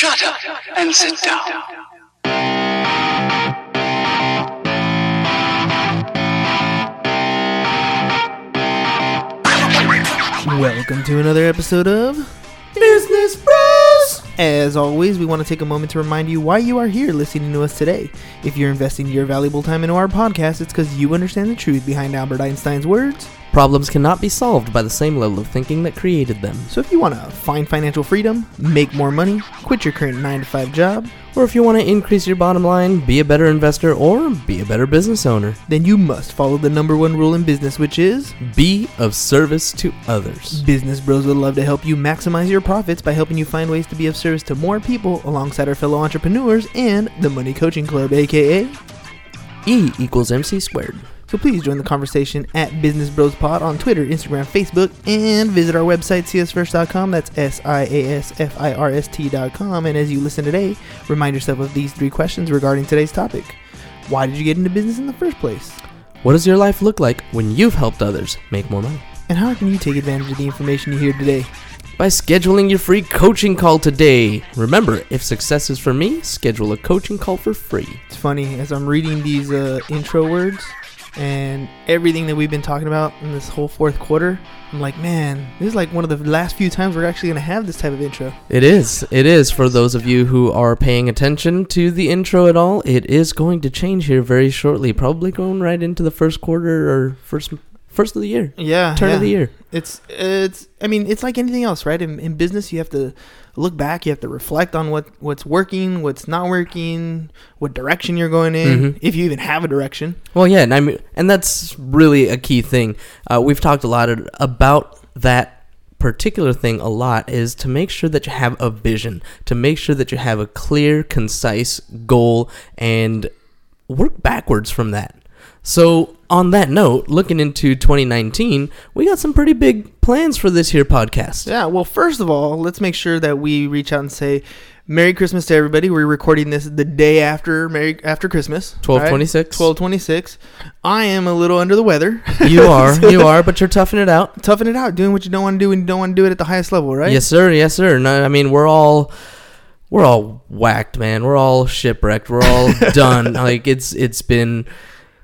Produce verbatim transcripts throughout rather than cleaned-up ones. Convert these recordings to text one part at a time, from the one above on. Shut up and sit down. Welcome to another episode of Business Bros. As always, we want to take a moment to remind you why you are here listening to us today. If you're investing your valuable time into our podcast, it's because you understand the truth behind Albert Einstein's words. Problems cannot be solved by the same level of thinking that created them. So if you want to find financial freedom, make more money, quit your current nine to five job, or if you want to increase your bottom line, be a better investor, or be a better business owner, then you must follow the number one rule in business, which is be of service to others. Business Bros would love to help you maximize your profits by helping you find ways to be of service to more people alongside our fellow entrepreneurs and the Money Coaching Club, aka E equals M C squared. So please join the conversation at Business Bros Pod on Twitter, Instagram, Facebook, and visit our website, Sias First dot com. That's S I A S F I R S T dot com. And as you listen today, remind yourself of these three questions regarding today's topic. Why did you get into business in the first place? What does your life look like when you've helped others make more money? And how can you take advantage of the information you hear today? By scheduling your free coaching call today. Remember, if success is for me, schedule a coaching call for free. It's funny, as I'm reading these uh, intro words, and everything that we've been talking about in this whole fourth quarter, I'm like, man, this is like one of the last few times we're actually going to have this type of intro. It is. It is. For those of you who are paying attention to the intro at all, it is going to change here very shortly. Probably going right into the first quarter or first first of the year. Yeah. Turn yeah. of the year. It's, it's. I mean, it's like anything else, right? In, in business, you have to look back. You have to reflect on what, what's working, what's not working, what direction you're going in, mm-hmm. if you even have a direction. Well, yeah, and I mean, and that's really a key thing. Uh, we've talked a lot of, about that particular thing a lot, is to make sure that you have a vision, to make sure that you have a clear, concise goal, and work backwards from that. So on that note, looking into twenty nineteen, we got some pretty big plans for this here podcast. Yeah, well, first of all, let's make sure that we reach out and say Merry Christmas to everybody. We're recording this the day after Merry after Christmas. twelve twenty-six. twelve twenty-six. I am a little under the weather. You are. so you are, but you're toughing it out. Toughing it out, doing what you don't want to do and you don't want to do it at the highest level, right? Yes, sir. Yes, sir. No, I mean, we're all... We're all whacked, man. We're all shipwrecked. We're all done. Like, it's it's been...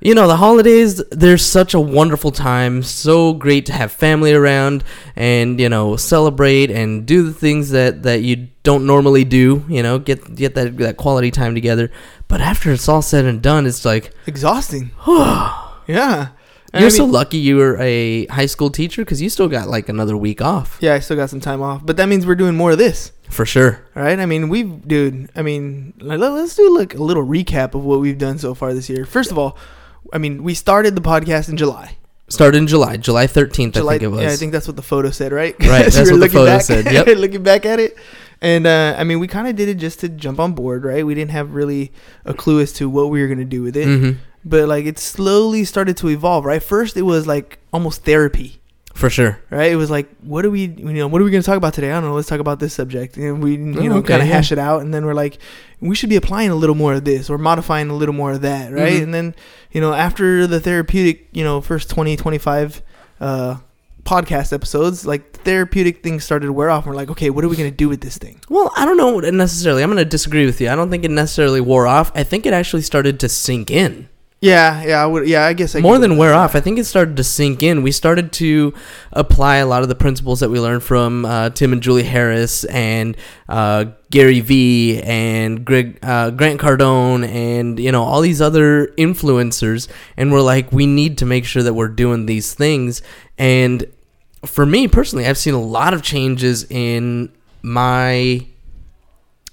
You know, the holidays, they're such a wonderful time, so great to have family around and, you know, celebrate and do the things that, that you don't normally do, you know, get get that, that quality time together. But after it's all said and done, it's like... Exhausting. Yeah. And You're I mean, so lucky you were a high school teacher because you still got like another week off. Yeah, I still got some time off. But that means we're doing more of this. For sure. All right? I mean, we've... Dude, I mean, let's do like a little recap of what we've done so far this year. First of all... I mean, we started the podcast in July. Started in July. July thirteenth, July, I think it was. Yeah, I think that's what the photo said, right? Right, that's what the photo back, said, yep. Looking back at it. And, uh, I mean, we kind of did it just to jump on board, right? We didn't have really a clue as to what we were going to do with it. Mm-hmm. But, like, it slowly started to evolve, right? First, it was, like, almost therapy. For sure. Right? It was like, what are we, you know, what are we going to talk about today? I don't know. Let's talk about this subject. And we, you oh, know, okay, kind of yeah. hash it out. And then we're like, we should be applying a little more of this or modifying a little more of that. Right. Mm-hmm. And then, you know, after the therapeutic, you know, first twenty, twenty-five uh, podcast episodes, like therapeutic things started to wear off. And we're like, okay, what are we going to do with this thing? Well, I don't know necessarily. I'm going to disagree with you. I don't think it necessarily wore off. I think it actually started to sink in. Yeah, yeah, I would, yeah. I guess I more than wear off. I think it started to sink in. We started to apply a lot of the principles that we learned from uh, Tim and Julie Harris and uh, Gary Vee and Greg, uh, Grant Cardone and you know all these other influencers. And we're like, we need to make sure that we're doing these things. And for me personally, I've seen a lot of changes in my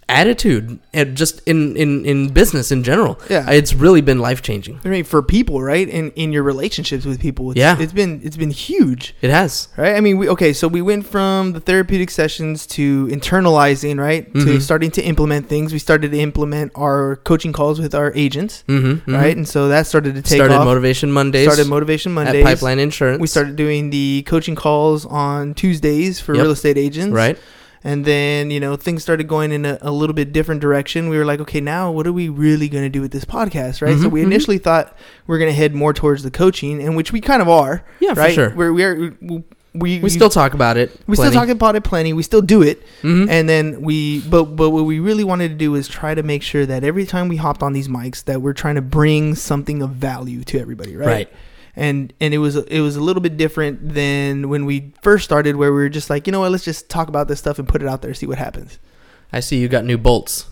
attitude and just in, in, in business in general. Yeah. It's really been life changing. I mean, for people, right? In in your relationships with people. It's, yeah. It's been it's been huge. It has. Right? I mean, we okay, so we went from the therapeutic sessions to internalizing, right? Mm-hmm. To starting to implement things. We started to implement our coaching calls with our agents, mm-hmm, right? Mm-hmm. And so that started to take started off. Started Motivation Mondays. Started Motivation Mondays. At Pipeline Insurance. We started doing the coaching calls on Tuesdays for yep. real estate agents. Right. And then, you know, things started going in a, a little bit different direction. We were like, okay, now what are we really going to do with this podcast, right? Mm-hmm, so we initially mm-hmm. thought we we're going to head more towards the coaching, and which we kind of are. Yeah, right? For sure. We're, we're, we we still talk about it. We plenty. still talk about it plenty. We still do it, mm-hmm. and then we. But but what we really wanted to do is try to make sure that every time we hopped on these mics, that we're trying to bring something of value to everybody, right? Right. And and it was it was a little bit different than when we first started, where we were just like, you know what, let's just talk about this stuff and put it out there, see what happens. I see you got new bolts.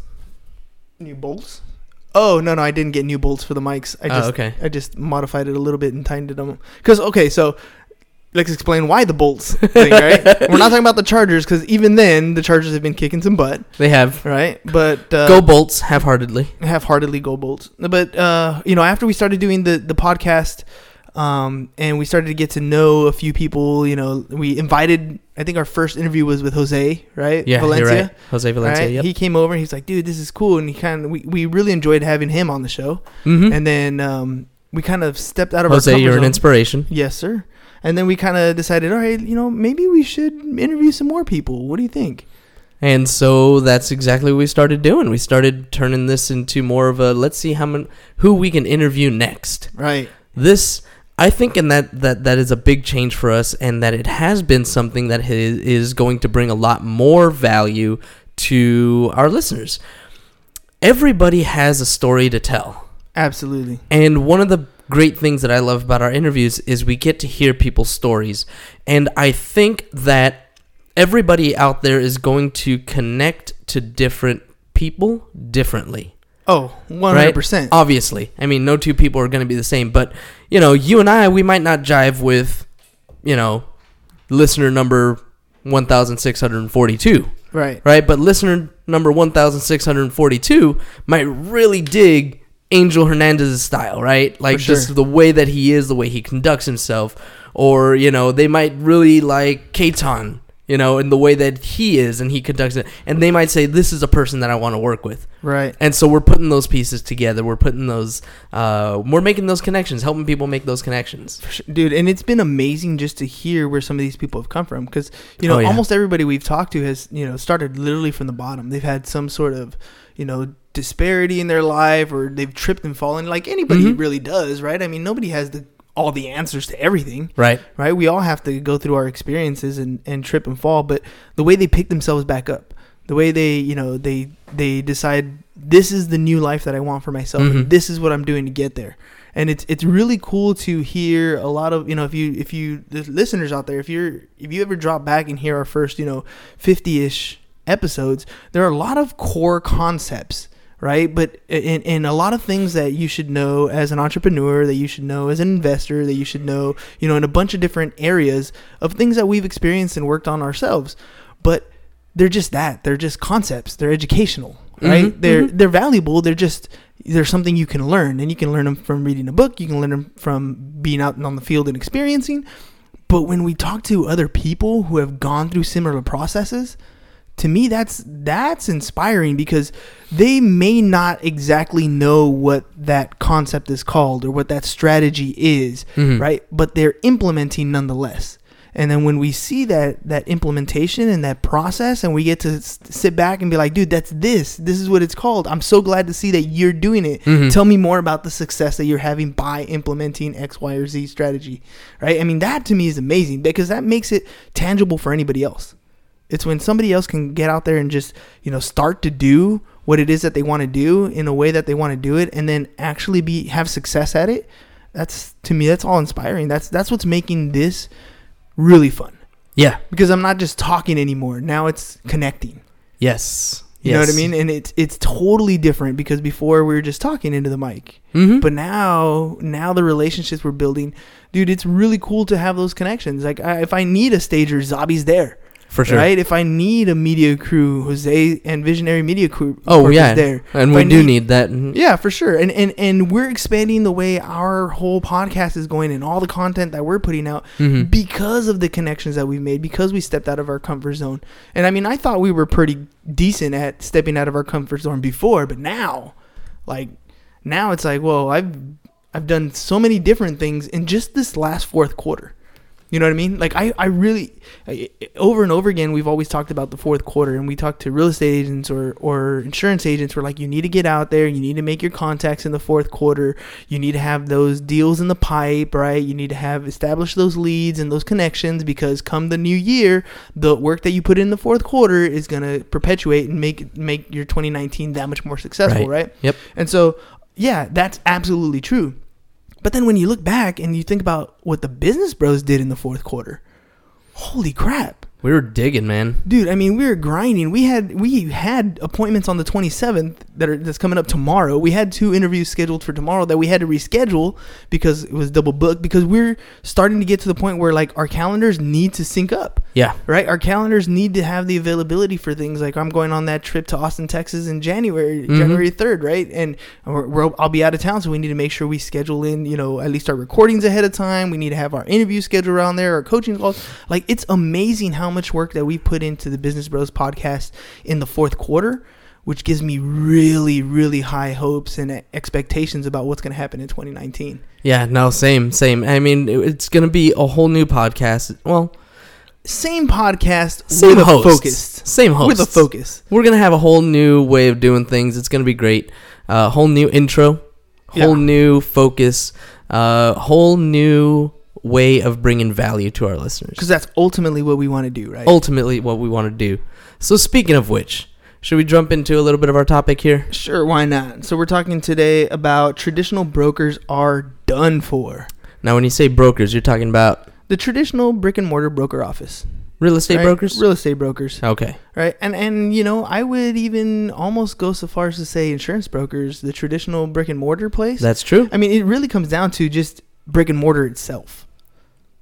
New bolts? Oh, no, no, I didn't get new bolts for the mics. I just, oh, okay. I just modified it a little bit and tightened them. Because, okay, so let's explain why the bolts thing, right? We're not talking about the Chargers, because even then, the Chargers have been kicking some butt. They have. Right? But uh, go Bolts, half-heartedly. Half-heartedly go Bolts. But, uh, you know, after we started doing the, the podcast... Um, and we started to get to know a few people, you know, we invited, I think our first interview was with Jose, right? Yeah, Valencia. You're right. Jose Valencia, right? Yep. He came over and he's like, dude, this is cool. And he kind of, we, we really enjoyed having him on the show. Mm-hmm. And then, um, we kind of stepped out of Jose, our comfort you're zone. An inspiration. Yes, sir. And then we kind of decided, all right, you know, maybe we should interview some more people. What do you think? And so that's exactly what we started doing. We started turning this into more of a, let's see how many, who we can interview next. Right. This, I think in that, that that is a big change for us, and that it has been something that is, is going to bring a lot more value to our listeners. Everybody has a story to tell. Absolutely. And one of the great things that I love about our interviews is we get to hear people's stories. And I think that everybody out there is going to connect to different people differently. Oh, one hundred percent. Right? Obviously. I mean, no two people are going to be the same. But, you know, you and I, we might not jive with, you know, listener number one thousand six hundred forty-two. Right. Right? But listener number one thousand six hundred forty-two might really dig Angel Hernandez's style, right? Like, sure. Just the way that he is, the way he conducts himself. Or, you know, they might really like Keaton, you know, in the way that he is and he conducts it. And they might say, this is a person that I want to work with. Right. And so we're putting those pieces together. We're putting those, uh, we're making those connections, helping people make those connections. Dude, and it's been amazing just to hear where some of these people have come from. Because, you know, oh, yeah. almost everybody we've talked to has, you know, started literally from the bottom. They've had some sort of, you know, disparity in their life, or they've tripped and fallen like anybody mm-hmm. really does, right? I mean, nobody has the... all the answers to everything, right? Right. We all have to go through our experiences and, and trip and fall, but the way they pick themselves back up, the way they, you know, they, they decide this is the new life that I want for myself. Mm-hmm. And this is what I'm doing to get there. And it's, it's really cool to hear a lot of, you know, if you, if you, the listeners out there, if you're, if you ever drop back and hear our first, you know, fifty-ish episodes, there are a lot of core concepts. Right. But in, in a lot of things that you should know as an entrepreneur, that you should know as an investor, that you should know, you know, in a bunch of different areas of things that we've experienced and worked on ourselves. But they're just that. They're just concepts. They're educational. Right. Mm-hmm. They're mm-hmm. they're valuable. They're just they're something you can learn, and you can learn them from reading a book. You can learn them from being out on the field and experiencing. But when we talk to other people who have gone through similar processes, to me, that's that's inspiring, because they may not exactly know what that concept is called or what that strategy is, mm-hmm. right? But they're implementing nonetheless. And then when we see that that implementation and that process, and we get to s- sit back and be like, dude, that's this. This is what it's called. I'm so glad to see that you're doing it. Mm-hmm. Tell me more about the success that you're having by implementing X, Y, or Z strategy, right? I mean, that to me is amazing, because that makes it tangible for anybody else. It's when somebody else can get out there and just, you know, start to do what it is that they want to do in a way that they want to do it, and then actually be have success at it. That's, to me, that's all inspiring. That's that's what's making this really fun. Yeah. Because I'm not just talking anymore. Now it's connecting. Yes. You yes. know what I mean? And it's it's totally different, because before we were just talking into the mic. Mm-hmm. But now now the relationships we're building, dude, it's really cool to have those connections. Like, I, if I need a stager, Zobby's there. For sure. Right? If I need a media crew, Jose and Visionary Media Crew oh, yeah. is there. And if we I do need, need that. Yeah, for sure. And, and and we're expanding the way our whole podcast is going, and all the content that we're putting out mm-hmm. because of the connections that we've made, because we stepped out of our comfort zone. And, I mean, I thought we were pretty decent at stepping out of our comfort zone before, but now, like, now it's like, whoa, I've, I've done so many different things in just this last fourth quarter. You know what I mean? Like, I, I really, I, over and over again, we've always talked about the fourth quarter, and we talk to real estate agents or, or insurance agents. We're like, you need to get out there. You need to make your contacts in the fourth quarter. You need to have those deals in the pipe, right? You need to have established those leads and those connections, because come the new year, the work that you put in the fourth quarter is going to perpetuate and make, make your twenty nineteen that much more successful, right? right? Yep. And so, yeah, that's absolutely true. But then when you look back and you think about what the Business Bros did in the fourth quarter, holy crap. We were digging, man. Dude, I mean, we were grinding. We had we had appointments on the twenty-seventh that are that's coming up tomorrow. We had two interviews scheduled for tomorrow that we had to reschedule because it was double booked, because we're starting to get to the point where, like, our calendars need to sync up. Yeah. Right? Our calendars need to have the availability for things. Like, I'm going on that trip to Austin, Texas in January, mm-hmm. January third, right? And we're, we're, I'll be out of town, so we need to make sure we schedule in, you know, at least our recordings ahead of time. We need to have our interview scheduled around there, our coaching calls. Like, it's amazing how much work that we put into the Business Bros podcast in the fourth quarter, which gives me really, really high hopes and expectations about what's going to happen in twenty nineteen. Yeah, no, same, same. I mean, it's going to be a whole new podcast. Well, same podcast, same with hosts. a focus. Same host. With a focus. We're going to have a whole new way of doing things. It's going to be great. A uh, whole new intro, whole yeah. new focus, uh, whole new way of bringing value to our listeners, because that's ultimately what we want to do, right? Ultimately what we want to do. So speaking of which, should we jump into a little bit of our topic here? Sure, why not? So we're talking today about traditional brokers are done for. Now, when you say brokers, you're talking about the traditional brick and mortar broker office. Real estate right? brokers? Real estate brokers. Okay. Right. And, and, you know, I would even almost go so far as to say insurance brokers, the traditional brick and mortar place. That's true. I mean, it really comes down to just brick and mortar itself.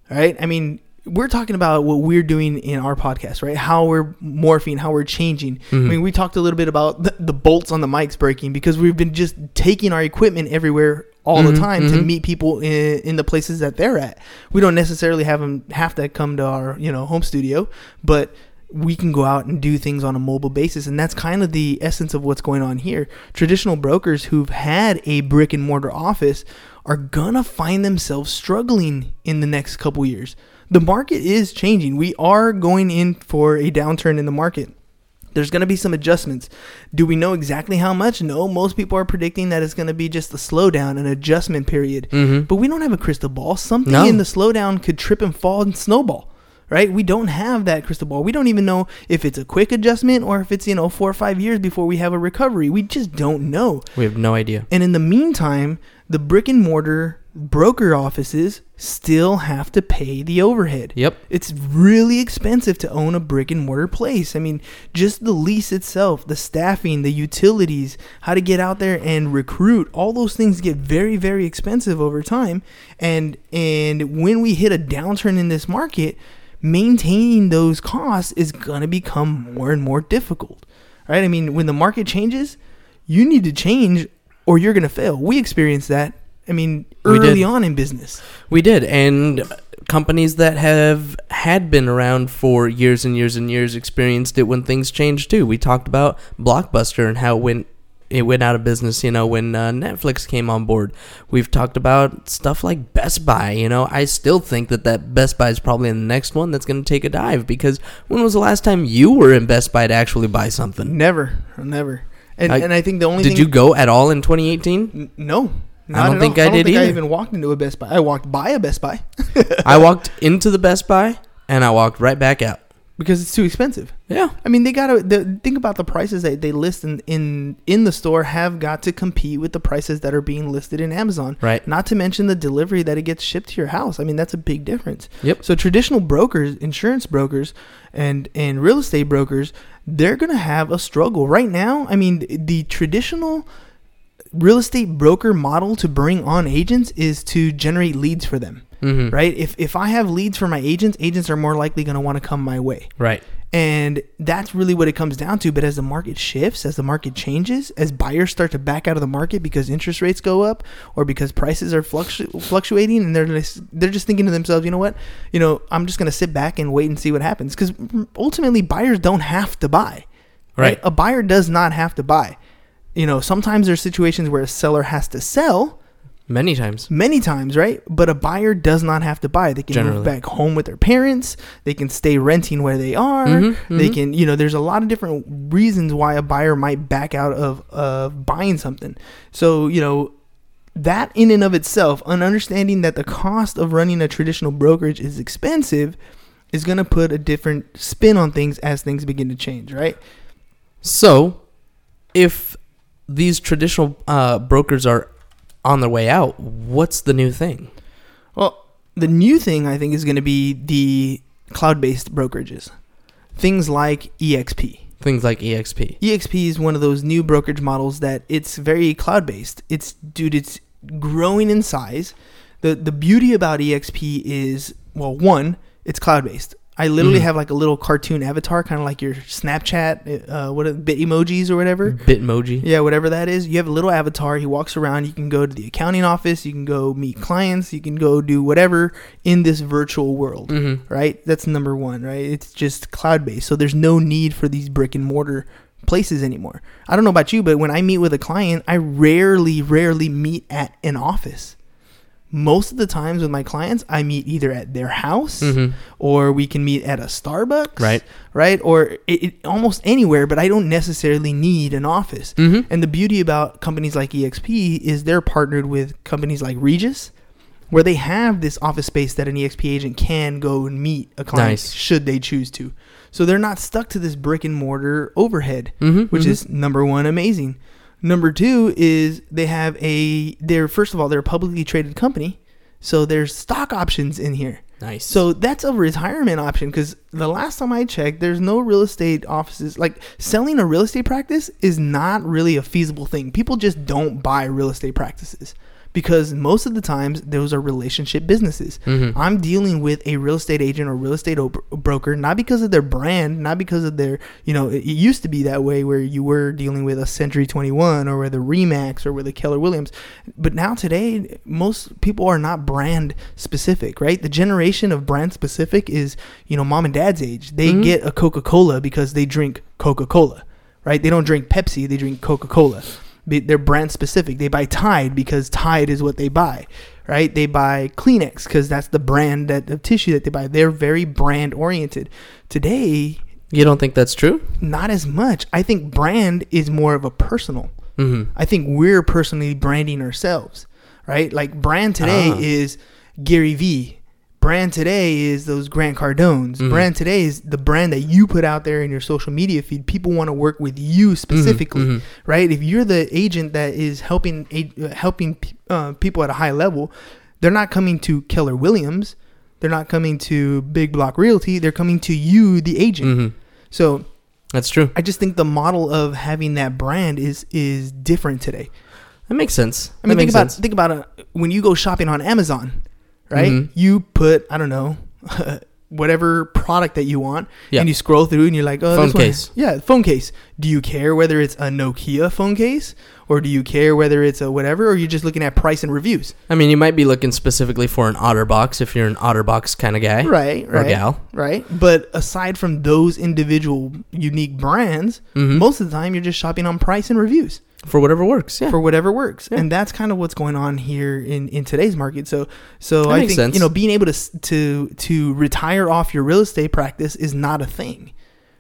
Right? I mean, we're talking about what we're doing in our podcast, right? How we're morphing, how we're changing. Mm-hmm. I mean, we talked a little bit about the, the bolts on the mics breaking, because we've been just taking our equipment everywhere all mm-hmm. the time mm-hmm. to meet people in, in the places that they're at. We don't necessarily have them have to come to our, you know, home studio, but we can go out and do things on a mobile basis. And that's kind of the essence of what's going on here. Traditional brokers who've had a brick and mortar office are gonna find themselves struggling in the next couple years. The market is changing. We are going in for a downturn in the market. There's gonna be some adjustments. Do we know exactly how much? No, most people are predicting that it's gonna be just a slowdown, an adjustment period. Mm-hmm. But we don't have a crystal ball. Something no. in the slowdown could trip and fall and snowball. Right? We don't have that crystal ball. We don't even know if it's a quick adjustment or if it's, you know, four or five years before we have a recovery. We just don't know. We have no idea. And in the meantime, the brick and mortar broker offices still have to pay the overhead. Yep. It's really expensive to own a brick and mortar place. I mean, just the lease itself, the staffing, the utilities, how to get out there and recruit, all those things get very, very expensive over time. And and when we hit a downturn in this market, maintaining those costs is going to become more and more difficult, right? I mean, when the market changes, you need to change or you're going to fail. We experienced that, I mean, early on in business. We did, and companies that have had been around for years and years and years experienced it when things changed too. We talked about Blockbuster and how it went, it went out of business, you know, when uh, Netflix came on board. We've talked about stuff like Best Buy, you know. I still think that that Best Buy is probably the next one that's going to take a dive, because when was the last time you were in Best Buy to actually buy something? Never, never. And I, and I think the only did thing... Did you go at all in twenty eighteen? N- no. Not I don't think all. I, I don't did think either. I even walked into a Best Buy. I walked by a Best Buy. I walked into the Best Buy, and I walked right back out. Because it's too expensive. Yeah. I mean, they got to the, think about the prices that they list in, in in the store have got to compete with the prices that are being listed in Amazon. Right. Not to mention the delivery that it gets shipped to your house. I mean, that's a big difference. Yep. So traditional brokers, insurance brokers, and, and real estate brokers, they're going to have a struggle. Right now, I mean, the traditional real estate broker model to bring on agents is to generate leads for them. Mm-hmm. Right? If if I have leads for my agents, agents are more likely going to want to come my way. Right. And that's really what it comes down to. But as the market shifts, as the market changes, as buyers start to back out of the market because interest rates go up or because prices are fluctu- fluctuating, and they're just, they're just thinking to themselves, you know what, you know, I'm just going to sit back and wait and see what happens, because ultimately buyers don't have to buy. Right. Right? A buyer does not have to buy. You know, sometimes there's situations where a seller has to sell. Many times. Many times, right? But a buyer does not have to buy. They can Generally. move back home with their parents. They can stay renting where they are. Mm-hmm, mm-hmm. They can, you know, there's a lot of different reasons why a buyer might back out of uh, buying something. So, you know, that in and of itself, an understanding that the cost of running a traditional brokerage is expensive is going to put a different spin on things as things begin to change, right? So, if these traditional uh, brokers are on their way out, what's the new thing? Well, the new thing, I think, is going to be the cloud-based brokerages. Things like eXp. Things like eXp. eXp is one of those new brokerage models that it's very cloud-based. It's, dude, it's growing in size. The The beauty about eXp is, well, one, it's cloud-based. I literally mm-hmm. have like a little cartoon avatar, kind of like your Snapchat, uh, what bit emojis or whatever. Bitmoji. Yeah, whatever that is. You have a little avatar. He walks around. You can go to the accounting office. You can go meet clients. You can go do whatever in this virtual world, mm-hmm. right? That's number one, right? It's just cloud-based. So there's no need for these brick and mortar places anymore. I don't know about you, but when I meet with a client, I rarely, rarely meet at an office. Most of the times with my clients, I meet either at their house mm-hmm. or we can meet at a Starbucks, right? Right, or it, it, almost anywhere, but I don't necessarily need an office. Mm-hmm. And the beauty about companies like eXp is they're partnered with companies like Regus, where they have this office space that an eXp agent can go and meet a client nice. should they choose to. So they're not stuck to this brick and mortar overhead, mm-hmm, which mm-hmm. is number one, amazing. Number two is they have a, they're, first of all, they're a publicly traded company. So there's stock options in here. Nice. So that's a retirement option because the last time I checked, there's no real estate offices. Like selling a real estate practice is not really a feasible thing. People just don't buy real estate practices because most of the times those are relationship businesses. Mm-hmm. I'm dealing with a real estate agent or real estate o- broker, not because of their brand, not because of their, you know, it, it used to be that way where you were dealing with a Century twenty-one or with a Remax or with a Keller Williams. But now today, most people are not brand specific, right? The generation of brand specific is, you know, mom and dad's age. They mm-hmm. get a Coca-Cola because they drink Coca-Cola, right? They don't drink Pepsi, they drink Coca-Cola. They're brand specific. They buy Tide because Tide is what they buy, right? They buy Kleenex because that's the brand that the tissue that they buy. They're very brand oriented. Today, you don't think that's true? Not as much. I think brand is more of a personal. Mm-hmm. I think we're personally branding ourselves, right? Like brand today ah. is Gary Vee. Brand today is those Grant Cardones. Mm-hmm. Brand today is the brand that you put out there in your social media feed. People want to work with you specifically, mm-hmm, mm-hmm. right? If you're the agent that is helping uh, helping uh, people at a high level, they're not coming to Keller Williams. They're not coming to Big Block Realty. They're coming to you, the agent. Mm-hmm. So that's true. I just think the model of having that brand is is different today. That makes sense. I mean, that think about sense. think about uh, when you go shopping on Amazon. Right? Mm-hmm. You put, I don't know, whatever product that you want, yeah. and you scroll through and you're like, oh, phone this one. Case. Yeah, phone case. Do you care whether it's a Nokia phone case or do you care whether it's a whatever or you're just looking at price and reviews? I mean, you might be looking specifically for an OtterBox if you're an OtterBox kind of guy. Right, right. Or gal. Right. But aside from those individual unique brands, mm-hmm. most of the time you're just shopping on price and reviews. For whatever works, yeah. For whatever works, yeah. And that's kind of what's going on here in, in today's market. So, so that I think sense. you know, being able to to to retire off your real estate practice is not a thing.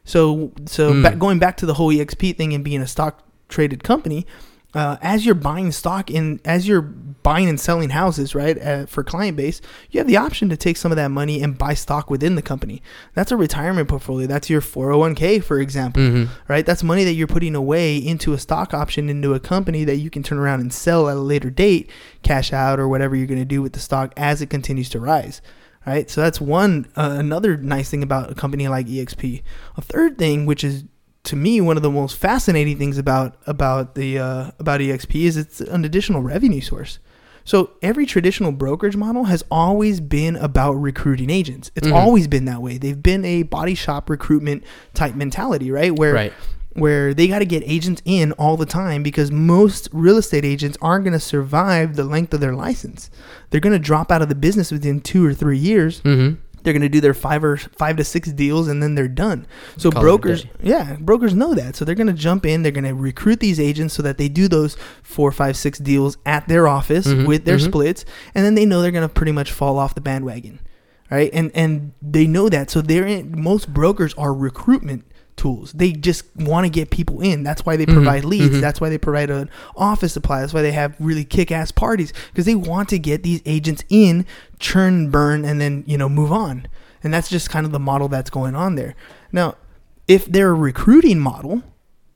So, so mm. back, going back to the whole eXp thing and being a stock traded company, uh, as you're buying stock in as you're buying and selling houses, right, uh, for client base, you have the option to take some of that money and buy stock within the company. That's a retirement portfolio. That's your four oh one k, for example, mm-hmm. right? That's money that you're putting away into a stock option, into a company that you can turn around and sell at a later date, cash out or whatever you're going to do with the stock as it continues to rise, right? So that's one, uh, another nice thing about a company like eXp. A third thing, which is to me, one of the most fascinating things about about the uh, about eXp is it's an additional revenue source. So every traditional brokerage model has always been about recruiting agents. It's mm-hmm. always been that way. They've been a body shop recruitment type mentality, right? Where right. where they got to get agents in all the time because most real estate agents aren't going to survive the length of their license. They're going to drop out of the business within two or three years. Mm-hmm. They're going to do their five or five to six deals and then they're done. So Call brokers, yeah, brokers know that. So they're going to jump in. They're going to recruit these agents so that they do those four, five, six deals at their office mm-hmm, with their mm-hmm. splits. And then they know they're going to pretty much fall off the bandwagon. Right. And, and they know that. So they're in, most brokers are recruitment tools. They just want to get people in. That's why they mm-hmm. provide leads. Mm-hmm. That's why they provide an office supply. That's why they have really kick-ass parties, because they want to get these agents in, churn, burn, and then, you know, move on. And that's just kind of the model that's going on there. Now, if they're a recruiting model,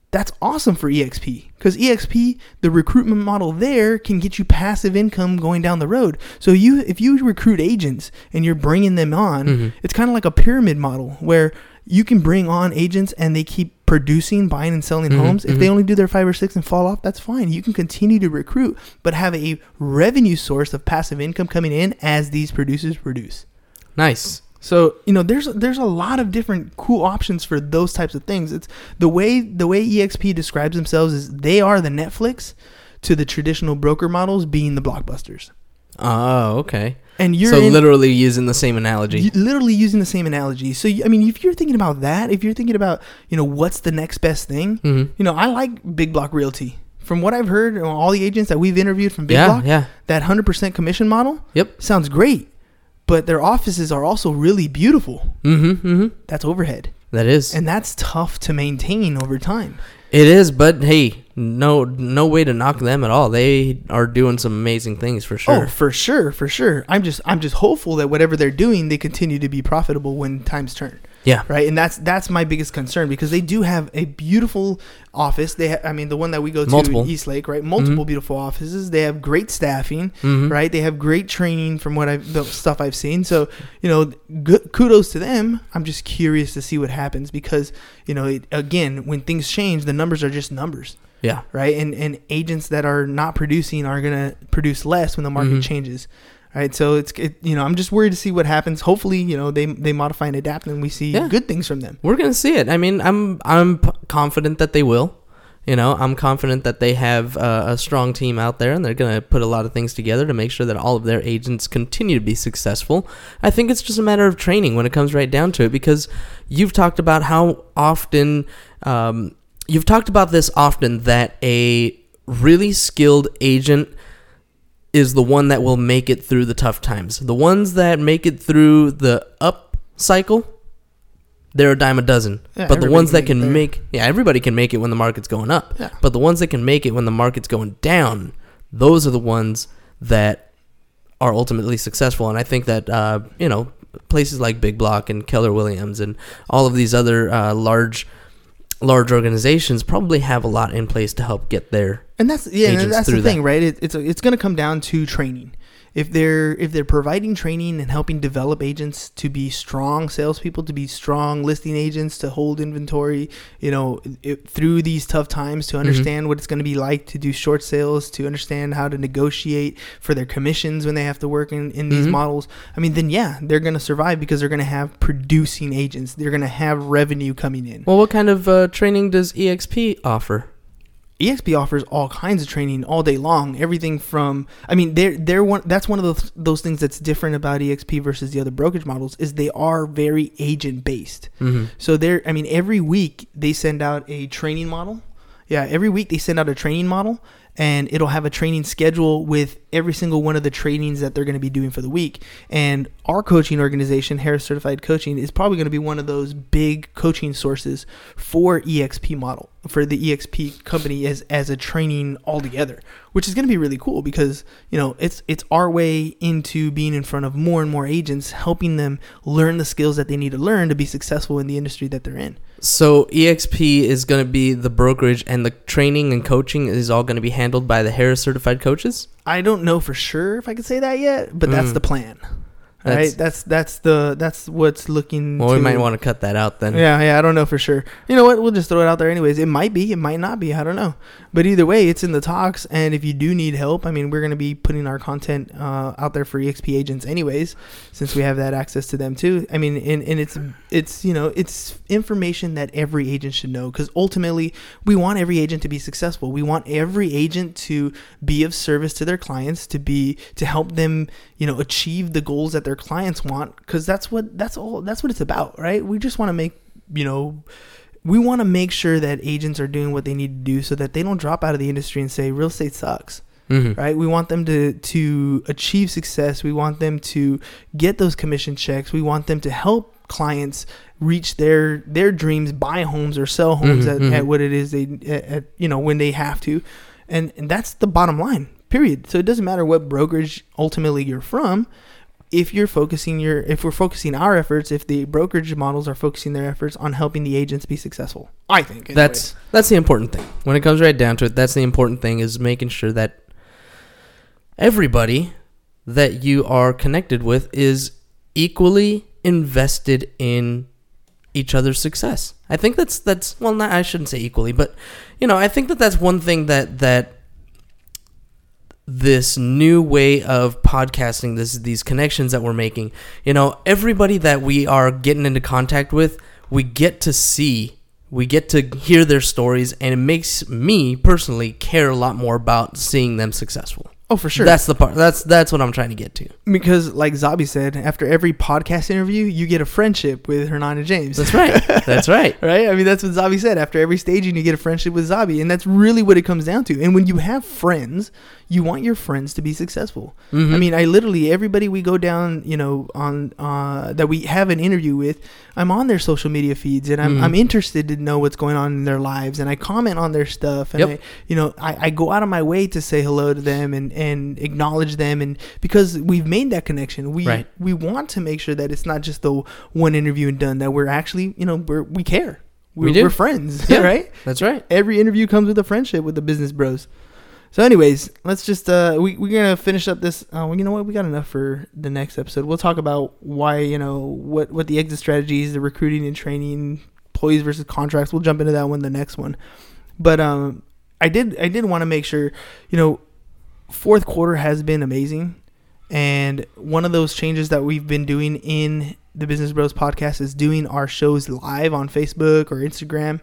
that's awesome for eXp, because eXp, the recruitment model there can get you passive income going down the road. So you, if you recruit agents and you're bringing them on, mm-hmm. it's kind of like a pyramid model where you can bring on agents and they keep producing, buying and selling mm-hmm, homes. If mm-hmm. they only do their five or six and fall off, that's fine. You can continue to recruit, but have a revenue source of passive income coming in as these producers produce. Nice. So, you know, there's there's a lot of different cool options for those types of things. It's the way the way eXp describes themselves is they are the Netflix to the traditional broker models being the Blockbusters. Oh, okay. And you're so in, literally using the same analogy. Literally using the same analogy. So, I mean, if you're thinking about that, if you're thinking about, you know, what's the next best thing, mm-hmm. you know, I like Big Block Realty. From what I've heard, all the agents that we've interviewed from Big yeah, Block, yeah. that one hundred percent commission model yep. sounds great. But their offices are also really beautiful. Mm-hmm, mm-hmm. That's overhead. That is. And that's tough to maintain over time. It is, but hey, no no way to knock them at all. They are doing some amazing things for sure. Oh, for sure, for sure. I'm just I'm just hopeful that whatever they're doing, they continue to be profitable when times turn. Yeah. Right? And that's that's my biggest concern, because they do have a beautiful office. They ha- I mean, the one that we go to Multiple. in Eastlake, right? Multiple mm-hmm. beautiful offices. They have great staffing, mm-hmm. right? They have great training from what I've the stuff I've seen. So, you know, g- kudos to them. I'm just curious to see what happens, because, you know, it, again, when things change, the numbers are just numbers. Yeah. Right? And and agents that are not producing are going to produce less when the market mm-hmm. changes. All right, so it's it, you know, I'm just worried to see what happens. Hopefully, you know, they they modify and adapt, and we see yeah. good things from them. We're gonna see it. I mean, I'm I'm p- confident that they will. You know, I'm confident that they have uh, a strong team out there, and they're gonna put a lot of things together to make sure that all of their agents continue to be successful. I think it's just a matter of training when it comes right down to it, because you've talked about how often um, you've talked about this often that a really skilled agent is the one that will make it through the tough times. The ones that make it through the up cycle, they're a dime a dozen. Yeah, but the ones that can make, make... Yeah, everybody can make it when the market's going up. Yeah. But the ones that can make it when the market's going down, those are the ones that are ultimately successful. And I think that, uh, you know, places like Big Block and Keller Williams and all of these other uh, large... large organizations probably have a lot in place to help get their and that's yeah and that's the thing that. right it, it's a, it's going to come down to training. If they're if they're providing training and helping develop agents to be strong salespeople, to be strong listing agents, to hold inventory, you know, it, through these tough times, to understand mm-hmm. what it's going to be like to do short sales, to understand how to negotiate for their commissions when they have to work in, in mm-hmm. these models, I mean, then yeah, they're going to survive, because they're going to have producing agents. They're going to have revenue coming in. Well, what kind of uh, training does eXp offer? eXp offers all kinds of training all day long. Everything from, I mean, they're, they're one, that's one of those, those things that's different about eXp versus the other brokerage models, is they are very agent based. Mm-hmm. So they're, I mean, every week they send out a training model. Yeah. Every week they send out a training model, and it'll have a training schedule with every single one of the trainings that they're going to be doing for the week. And our coaching organization, Harris Certified Coaching, is probably going to be one of those big coaching sources for eXp model, for the eXp company as, as a training altogether, which is going to be really cool, because, you know, it's it's our way into being in front of more and more agents, helping them learn the skills that they need to learn to be successful in the industry that they're in. So eXp is going to be the brokerage, and the training and coaching is all going to be handled by the Harris Certified Coaches? I don't know for sure if I can say that yet, but mm. that's the plan. That's, right? That's that's the that's what's looking. Well, to, we might want to cut that out then. Yeah, yeah, I don't know for sure. You know what? We'll just throw it out there anyways. It might be, it might not be. I don't know. But either way, it's in the talks. And if you do need help, I mean, we're going to be putting our content uh, out there for eXp agents anyways, since we have that access to them too. I mean, and, and it's it's you know it's information that every agent should know, because ultimately we want every agent to be successful. We want every agent to be of service to their clients, to be to help them you know achieve the goals that they're their clients want, because that's what that's all that's what it's about, right? We just want to make, you know, we want to make sure that agents are doing what they need to do so that they don't drop out of the industry and say real estate sucks. Mm-hmm. Right? We want them to, to achieve success. We want them to get those commission checks. We want them to help clients reach their their dreams, buy homes or sell homes mm-hmm, at, mm-hmm. at what it is they at, at, you know, when they have to, and, and that's the bottom line. Period. So it doesn't matter what brokerage ultimately you're from. If you're focusing your, if we're focusing our efforts, if the brokerage models are focusing their efforts on helping the agents be successful, I think anyways. that's that's the important thing. When it comes right down to it, that's the important thing, is making sure that everybody that you are connected with is equally invested in each other's success. I think that's that's well, not I shouldn't say equally, but you know, I think that that's one thing that that. This new way of podcasting, this these connections that we're making, you know, everybody that we are getting into contact with, we get to see, we get to hear their stories, and it makes me personally care a lot more about seeing them successful. Oh, for sure. That's the part. That's that's what I'm trying to get to. Because, like Zobby said, after every podcast interview, you get a friendship with Hernan and James. That's right. That's right. Right? I mean, that's what Zobby said. After every staging, you get a friendship with Zobby. And that's really what it comes down to. And when you have friends, you want your friends to be successful. Mm-hmm. I mean, I literally, everybody we go down, you know, on uh, that we have an interview with, I'm on their social media feeds, and I'm mm-hmm. I'm interested to know what's going on in their lives, and I comment on their stuff, and yep. I, you know, I, I go out of my way to say hello to them and, and acknowledge them, and because we've made that connection, we right. we want to make sure that it's not just the one interview and done. That we're actually, you know, we're, we care. We're, we do. We're friends, yeah. right? That's right. Every interview comes with a friendship with the Business Bros. So anyways, let's just, uh, we, we're going to finish up this. Uh, well, you know what? We got enough for the next episode. We'll talk about why, you know, what, what the exit strategies, the recruiting and training, employees versus contracts. We'll jump into that one, the next one. But um, I did, I did want to make sure, you know, fourth quarter has been amazing. And one of those changes that we've been doing in the Business Bros podcast is doing our shows live on Facebook or Instagram.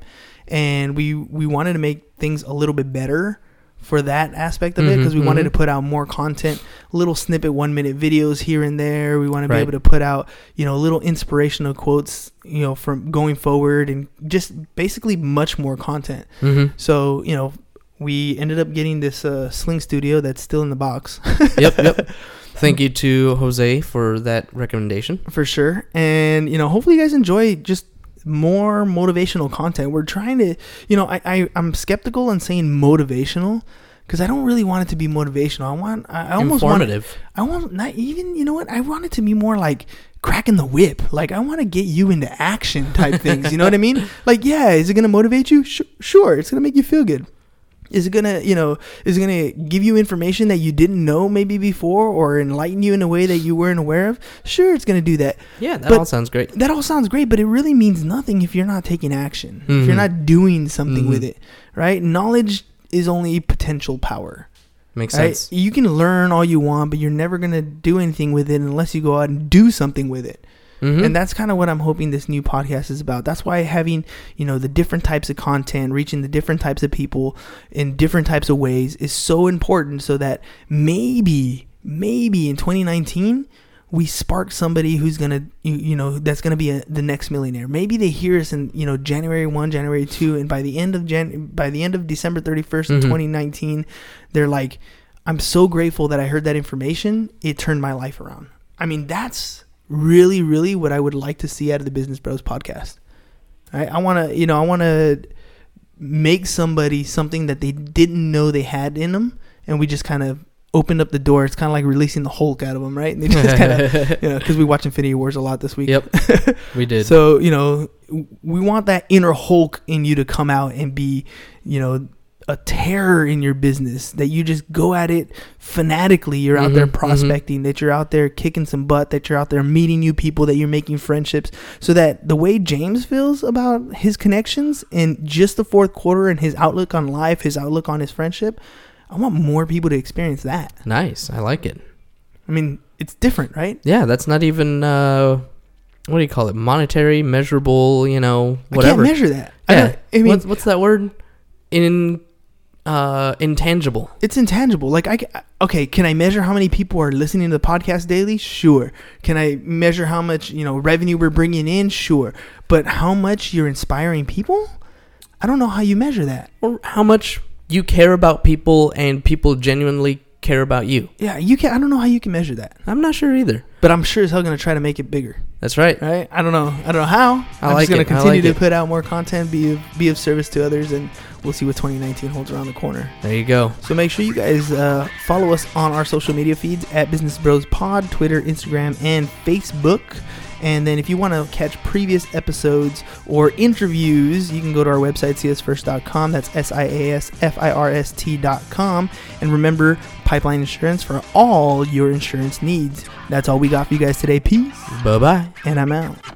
And we, we wanted to make things a little bit better for that aspect of mm-hmm, it, because we mm-hmm. wanted to put out more content, little snippet one minute videos here and there. We want to right. be able to put out, you know, little inspirational quotes, you know, from going forward, and just basically much more content. Mm-hmm. So, you know, we ended up getting this uh, Sling Studio that's still in the box. Yep, yep. Thank you to Jose for that recommendation. For sure. And, you know, hopefully you guys enjoy just more motivational content. We're trying to, you know, I, I I'm skeptical in saying motivational, because I don't really want it to be motivational. I want I, I almost informative. Want it, I want not even you know what I want it to be more like cracking the whip. Like I want to get you into action type things. You know what I mean? Like, yeah, is it gonna motivate you? Sh- sure, it's gonna make you feel good. Is it gonna, you know, is it gonna give you information that you didn't know maybe before, or enlighten you in a way that you weren't aware of? Sure, it's gonna do that. Yeah, that but all sounds great. That all sounds great, but it really means nothing if you're not taking action, mm-hmm. if you're not doing something mm-hmm. with it, right? Knowledge is only potential power. Makes right? sense. You can learn all you want, but you're never gonna do anything with it unless you go out and do something with it. Mm-hmm. And that's kind of what I'm hoping this new podcast is about. That's why having, you know, the different types of content, reaching the different types of people in different types of ways is so important, so that maybe, maybe in twenty nineteen, we spark somebody who's going to, you, you know, that's going to be a, the next millionaire. Maybe they hear us in, you know, January first, January second, and by the end of Jan, by the end of December thirty-first mm-hmm. in twenty nineteen, they're like, I'm so grateful that I heard that information. It turned my life around. I mean, that's really, really what I would like to see out of the Business Bros podcast. I, I want to, you know, I want to make somebody something that they didn't know they had in them, and we just kind of opened up the door. It's kind of like releasing the Hulk out of them, right? And they just kind of, you know, because we watch Infinity Wars a lot this week. Yep, we did. So, you know, we want that inner Hulk in you to come out and be, you know, a terror in your business, that you just go at it fanatically. You're mm-hmm, out there prospecting, mm-hmm. that you're out there kicking some butt, that you're out there meeting new people, that you're making friendships, so that the way James feels about his connections and just the fourth quarter and his outlook on life, his outlook on his friendship, I want more people to experience that. Nice. I like it. I mean, it's different, right? Yeah. That's not even, uh, what do you call it? Monetary, measurable, you know, whatever. I can't measure that. Yeah. I, I mean, what's, what's that word? In uh, intangible. It's intangible. Like, I, okay, can I measure how many people are listening to the podcast daily? Sure. Can I measure how much, you know, revenue we're bringing in? Sure. But how much you're inspiring people? I don't know how you measure that. Or how much you care about people and people genuinely care about you. Yeah, you can. I don't know how you can measure that. I'm not sure either. But I'm sure as hell going to try to make it bigger. That's right. Right? I don't know. I don't know how. I I'm like just going to continue like to it. put out more content, be of, be of service to others, and we'll see what twenty nineteen holds around the corner. There you go. So make sure you guys uh, follow us on our social media feeds at Business Bros Pod, Twitter, Instagram, and Facebook. And then if you want to catch previous episodes or interviews, you can go to our website, Sias First dot com. That's S I A S F I R S T dot com. And remember, Pipeline Insurance for all your insurance needs. That's all we got for you guys today. Peace. Bye-bye. And I'm out.